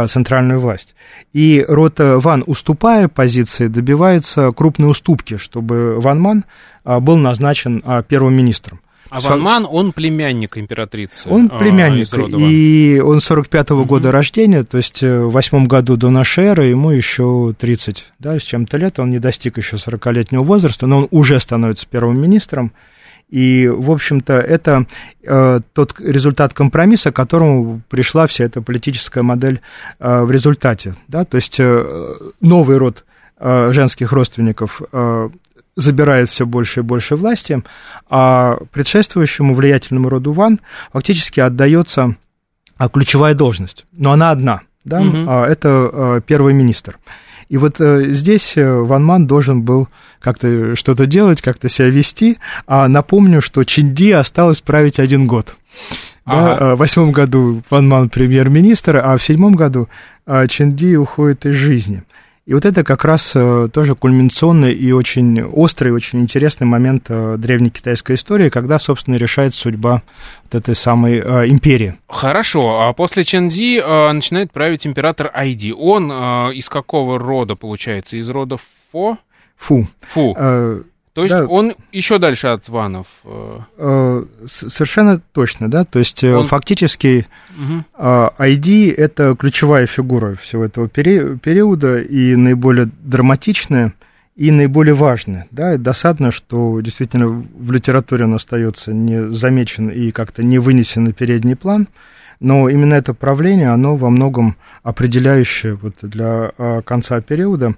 центральную власть. И род Ван, уступая позиции, добивается крупной уступки, чтобы Ван Ман был назначен первым министром. А Ван Ман, он племянник императрицы. Он племянник, и он сорок пятого года рождения, то есть в восьмом году до нашей эры, ему еще тридцать, да, с чем-то лет, он не достиг еще сорокалетнего возраста, но он уже становится первым министром. И, в общем-то, это э, тот результат компромисса, к которому пришла вся эта политическая модель э, в результате, да, то есть э, новый род э, женских родственников э, забирает все больше и больше власти, а предшествующему влиятельному роду Ван фактически отдается ключевая должность, но она одна, да? Угу. Это первый министр. И вот здесь Ван Ман должен был как-то что-то делать, как-то себя вести, а напомню, что Чэнди осталось править один год. Да, ага. В восьмом году Ван Ман премьер-министр, а в седьмом году Чэнди уходит из жизни. И вот это как раз тоже кульминационный и очень острый, очень интересный момент древнекитайской истории, когда, собственно, решается судьба вот этой самой империи. Хорошо, а после Чэнди начинает править император Айди. Он из какого рода, получается? Из рода Фо? Фу. Фу. А, то есть да. Он еще дальше от Ванов? Совершенно точно, да. То есть он... фактически... Uh-huh. Айди – это ключевая фигура всего этого пери- периода, и наиболее драматичная, и наиболее важная. Да? И досадно, что действительно в литературе он остается незамечен и как-то не вынесен на передний план. но именно это правление, оно во многом определяющее вот для конца периода.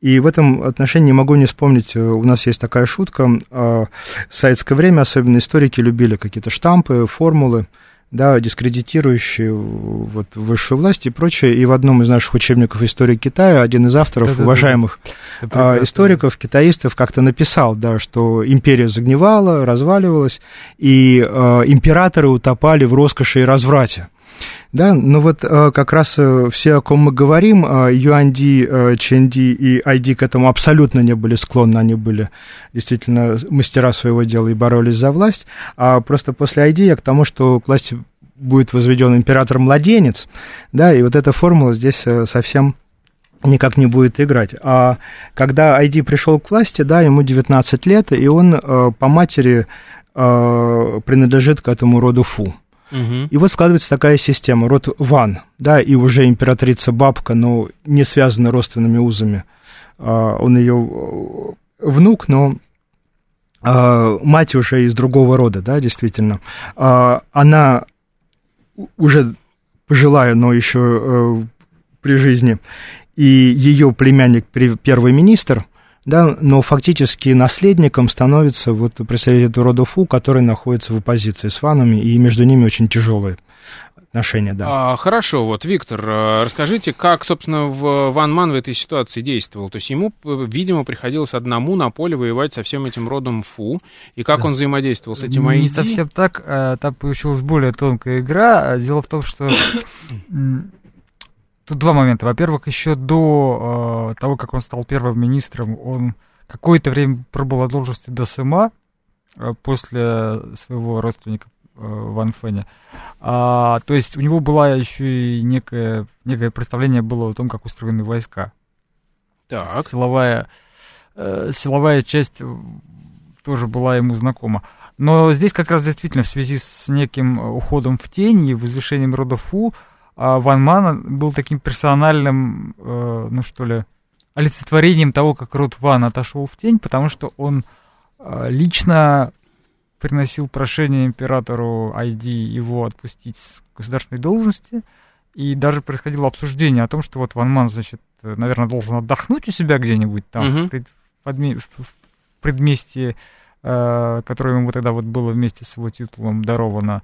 И в этом отношении не могу не вспомнить, у нас есть такая шутка, в советское время особенно историки любили какие-то штампы, формулы, да, дискредитирующие вот высшую власть и прочее. И в одном из наших учебников истории Китая один из авторов, да, уважаемых да, да. А, историков, китаистов, как-то написал, да, что империя загнивала, разваливалась, и а, императоры утопали в роскоши и разврате. Да, ну вот как раз все, о ком мы говорим, Юанди, Чэнди и Айди к этому абсолютно не были склонны, они были действительно мастера своего дела и боролись за власть, а просто после Айди я к тому, что к власти будет возведен император-младенец, да, и вот эта формула здесь совсем никак не будет играть. А когда Айди пришел к власти, да, ему девятнадцать лет, и он по матери принадлежит к этому роду Фу. И вот складывается такая система, род Ван, да, и уже императрица-бабка, но не связана родственными узами, он ее внук, но мать уже из другого рода, да, действительно, она уже пожилая, но еще при жизни, и ее племянник первый министр, да, но фактически наследником становится вот представитель рода Фу, который находится в оппозиции с Ванами, и между ними очень тяжелые отношения, да. А, хорошо, вот, Виктор, расскажите, как, собственно, Ван Ман в этой ситуации действовал? То есть ему, видимо, приходилось одному на поле воевать со всем этим родом Фу, и как да. он взаимодействовал с этим Айди? Не совсем так, там получилась более тонкая игра. Дело в том, что... Тут два момента. Во-первых, еще до э, того, как он стал первым министром, он какое-то время пробыл на должности до СМА э, после своего родственника э, Ван Фэня. А, то есть у него было еще и некое, некое представление было о том, как устроены войска. Так. Силовая, э, силовая часть тоже была ему знакома. Но здесь как раз действительно в связи с неким уходом в тень и возвышением рода Фу Ван Ман был таким персональным, э, ну что ли, олицетворением того, как род Ван отошел в тень, потому что он э, лично приносил прошение императору Айди его отпустить с государственной должности, и даже происходило обсуждение о том, что вот Ван Ман, значит, наверное, должен отдохнуть у себя где-нибудь там, mm-hmm. в, пред, в, подме, в, в предместье, э, которое ему тогда вот было вместе с его титулом даровано,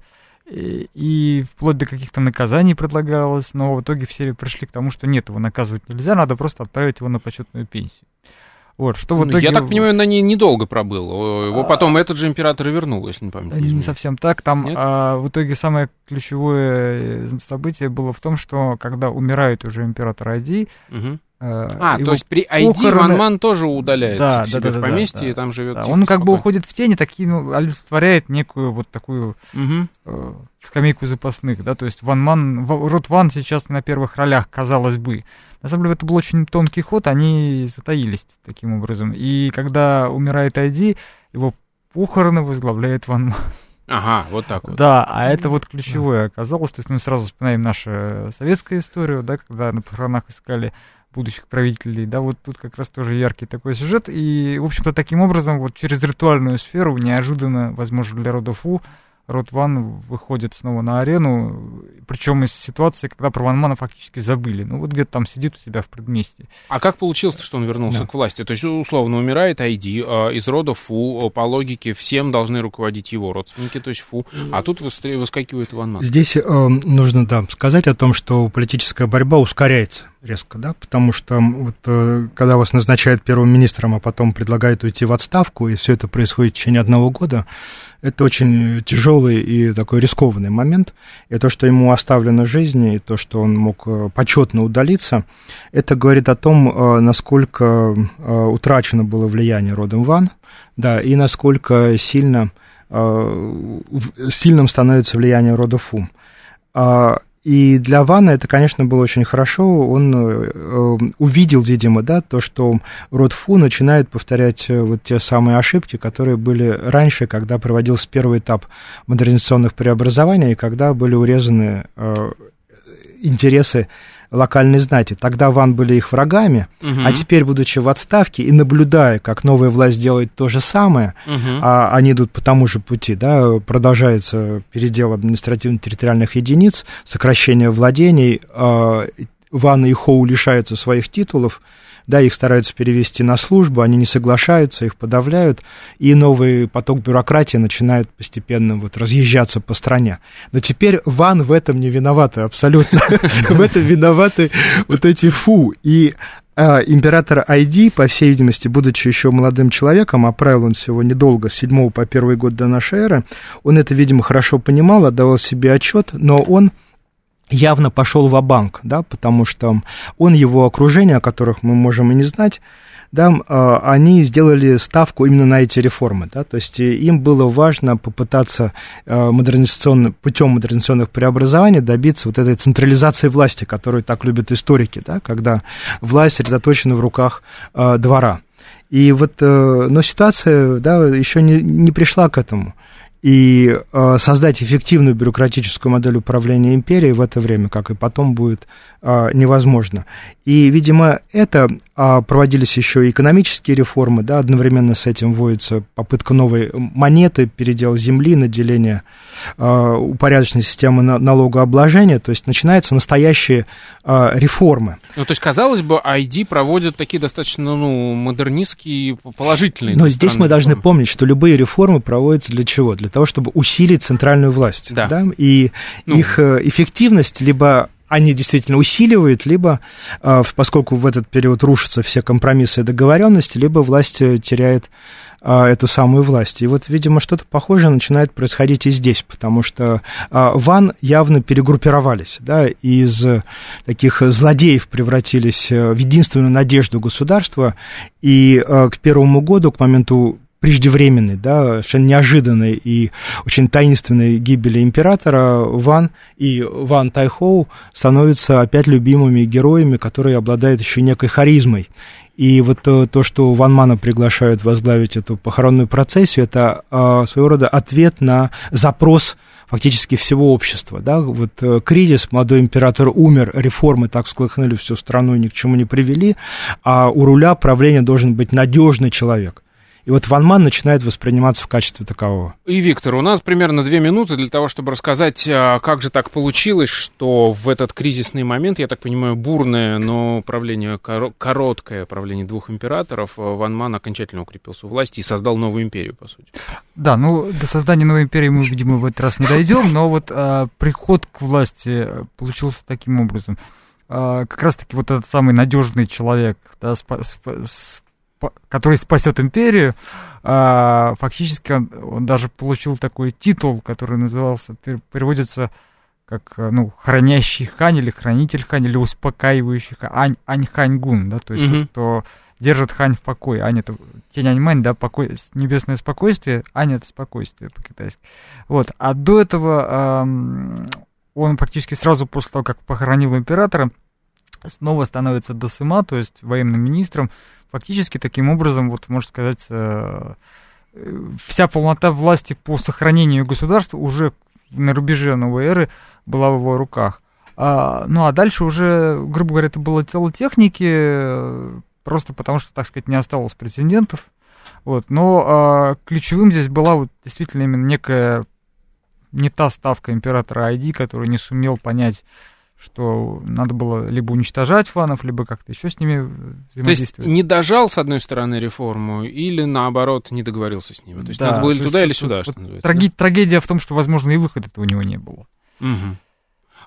и вплоть до каких-то наказаний предлагалось, но в итоге все пришли к тому, что нет, его наказывать нельзя, надо просто отправить его на почетную пенсию. Вот, что в итоге... Я так понимаю, на ней недолго пробыл, его а... потом этот же император и вернул, если не помню. Не, не совсем так, там а, в итоге самое ключевое событие было в том, что когда умирает уже император Айди... Угу. А, то есть при Айди похороны... Ван Ман тоже удаляется да, к себе да, да, в поместье, да, да. и там живет. Да, он как бы уходит в тени, такие, ну, олицетворяет некую вот такую угу. э, скамейку запасных, да, то есть Ван Ман, род Ван сейчас на первых ролях, казалось бы. На самом деле это был очень тонкий ход, они затаились таким образом. И когда умирает Айди, его похороны возглавляет Ван Ман. Ага, вот так вот. Да, а это вот ключевое оказалось, то есть мы сразу вспоминаем нашу советскую историю, да, когда на похоронах искали будущих правителей, да, вот тут как раз тоже яркий такой сюжет, и, в общем-то, таким образом, вот через ритуальную сферу, неожиданно, возможно, для рода Фу, род Ван выходит снова на арену, причем из ситуации, когда про Ван Мана фактически забыли, ну, вот где-то там сидит у себя в предместье. А как получилось, что он вернулся да. к власти? То есть, условно, умирает Айди, из рода Фу, по логике, всем должны руководить его родственники, то есть Фу, а тут выскакивает Ван Ман. Здесь э, нужно, да, сказать о том, что политическая борьба ускоряется. Резко, да, потому что вот, когда вас назначают первым министром, а потом предлагают уйти в отставку, и все это происходит в течение одного года, это очень тяжелый и такой рискованный момент. И то, что ему оставлена жизнь, и то, что он мог почетно удалиться, это говорит о том, насколько утрачено было влияние родом Ван, да, и насколько сильно, сильным становится влияние рода Фу. И для Вана это, конечно, было очень хорошо. Он э, увидел, видимо, да, то, что род Фу начинает повторять вот те самые ошибки, которые были раньше, когда проводился первый этап модернизационных преобразований, и когда были урезаны э, интересы локальной знати. Тогда Ван были их врагами, угу. а теперь, будучи в отставке и наблюдая, как новая власть делает то же самое, угу. а они идут по тому же пути, да, продолжается передел административно-территориальных единиц, сокращение владений, э, Ван и Хоу лишаются своих титулов, да, их стараются перевести на службу, они не соглашаются, их подавляют, и новый поток бюрократии начинает постепенно вот разъезжаться по стране. Но теперь Ван в этом не виноваты абсолютно. В этом виноваты вот эти Фу. И император Айди, по всей видимости, будучи еще молодым человеком, а правил он всего недолго, с седьмого по первый год до нашей эры, он это, видимо, хорошо понимал, отдавал себе отчет, но он явно пошел ва-банк, да, потому что он, его окружение, о которых мы можем и не знать, да, они сделали ставку именно на эти реформы, да, то есть им было важно попытаться модернизационным, путем модернизационных преобразований добиться вот этой централизации власти, которую так любят историки, да, когда власть сосредоточена в руках двора. И вот, но ситуация, да, еще не, не пришла к этому. И э, создать эффективную бюрократическую модель управления империей в это время, как и потом, будет э, невозможно. И, видимо, это э, проводились еще и экономические реформы, да, одновременно с этим вводится попытка новой монеты, передел земли, наделение э, упорядоченной системы на, налогообложения, то есть начинаются настоящие э, реформы. Ну, то есть, казалось бы, Айди проводят такие достаточно, ну, модернистские, положительные. Но здесь мы должны помнить, что любые реформы проводятся для чего? Для Для того, чтобы усилить центральную власть. Да. Да? И ну. их эффективность либо они действительно усиливают, либо, поскольку в этот период рушатся все компромиссы и договоренности, либо власть теряет эту самую власть. И вот, видимо, что-то похожее начинает происходить и здесь, потому что Ван явно перегруппировались, да, из таких злодеев превратились в единственную надежду государства, и к первому году, к моменту преждевременной, да, совершенно неожиданной и очень таинственной гибели императора, Ван и Ван Тайхоу становятся опять любимыми героями, которые обладают еще некой харизмой. И вот то, что Ван Мана приглашают возглавить эту похоронную процессию, это своего рода ответ на запрос фактически всего общества, да, вот кризис, молодой император умер, реформы так всколыхнули всю страну и ни к чему не привели, а у руля правления должен быть надежный человек. И вот Ван Ман начинает восприниматься в качестве такового. И, Виктор, у нас примерно две минуты для того, чтобы рассказать, как же так получилось, что в этот кризисный момент, я так понимаю, бурное, но правление, короткое правление двух императоров, Ван Ман окончательно укрепился у власти и создал новую империю, по сути. Да, ну, до создания новой империи мы, видимо, в этот раз не дойдем, но вот а, приход к власти получился таким образом. А, как раз-таки вот этот самый надежный человек, да, с, с который спасет империю, фактически он даже получил такой титул, который назывался, переводится как, ну, хранящий хань или хранитель хань, или успокаивающий хань, ань-хань-гун, да, то есть mm-hmm. кто держит хань в покое, ань — это тень ань-мань, да, покой, небесное спокойствие, ань — это спокойствие по-китайски. Вот, а до этого эм, он фактически сразу после того, как похоронил императора, снова становится досыма, то есть военным министром. Фактически таким образом, вот, можно сказать, э, вся полнота власти по сохранению государства уже на рубеже новой эры была в его руках. А, ну а дальше уже, грубо говоря, это было дело техники, просто потому что, так сказать, не осталось претендентов. Вот. Но э, ключевым здесь была вот действительно именно некая не та ставка императора Айди, который не сумел понять, что надо было либо уничтожать фанов, либо как-то еще с ними взаимодействовать. То есть не дожал, с одной стороны, реформу, или, наоборот, не договорился с ними? То есть да, надо было или туда, или сюда, вот, что называется? Траги- да? Трагедия в том, что, возможно, и выхода-то у него не было. Угу.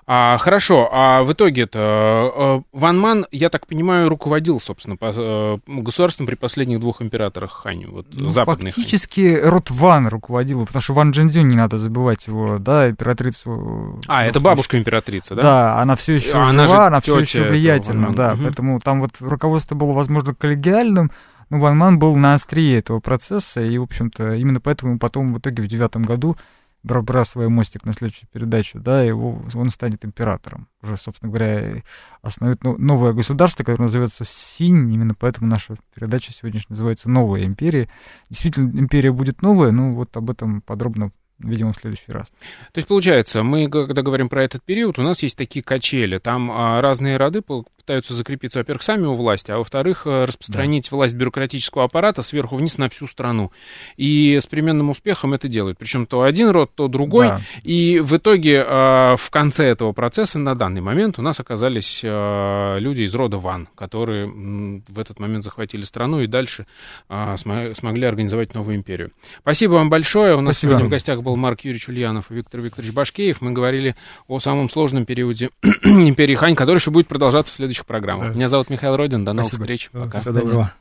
А, хорошо, а в итоге-то Ван Ман, я так понимаю, руководил, собственно, по, государством при последних двух императорах Хань, вот, ну, западных. Фактически Хань. Род Ван руководил, потому что Ван Чжэнцзюнь, не надо забывать его, да, императрицу. А, ну, это бабушка императрица, да? Да, она все еще она жива, она все еще влиятельна, да, угу. Поэтому там вот руководство было, возможно, коллегиальным, но Ван Ман был на острие этого процесса, и, в общем-то, именно поэтому потом в итоге в девятом году бросая мостик на следующую передачу, да, его, он станет императором. Уже, собственно говоря, основает новое государство, которое называется Синь. Именно поэтому наша передача сегодняшняя называется «Новая империя». Действительно, империя будет новая, но вот об этом подробно видимо, в следующий раз. То есть, получается, мы, когда говорим про этот период, у нас есть такие качели. Там а, разные роды пытаются закрепиться, во-первых, сами у власти, а во-вторых, распространить да. власть бюрократического аппарата сверху вниз на всю страну. И с переменным успехом это делают. Причем то один род, то другой. Да. И в итоге а, в конце этого процесса на данный момент у нас оказались а, люди из рода Ван, которые м, в этот момент захватили страну и дальше а, см- смогли организовать новую империю. Спасибо вам большое. У нас Спасибо. сегодня в гостях был Марк Юрьевич Ульянов и Виктор Викторович Башкеев. Мы говорили о самом сложном периоде империи Хань, который еще будет продолжаться в следующих программах. Да. Меня зовут Михаил Родин. До новых Спасибо. встреч. Пока. Всего доброго.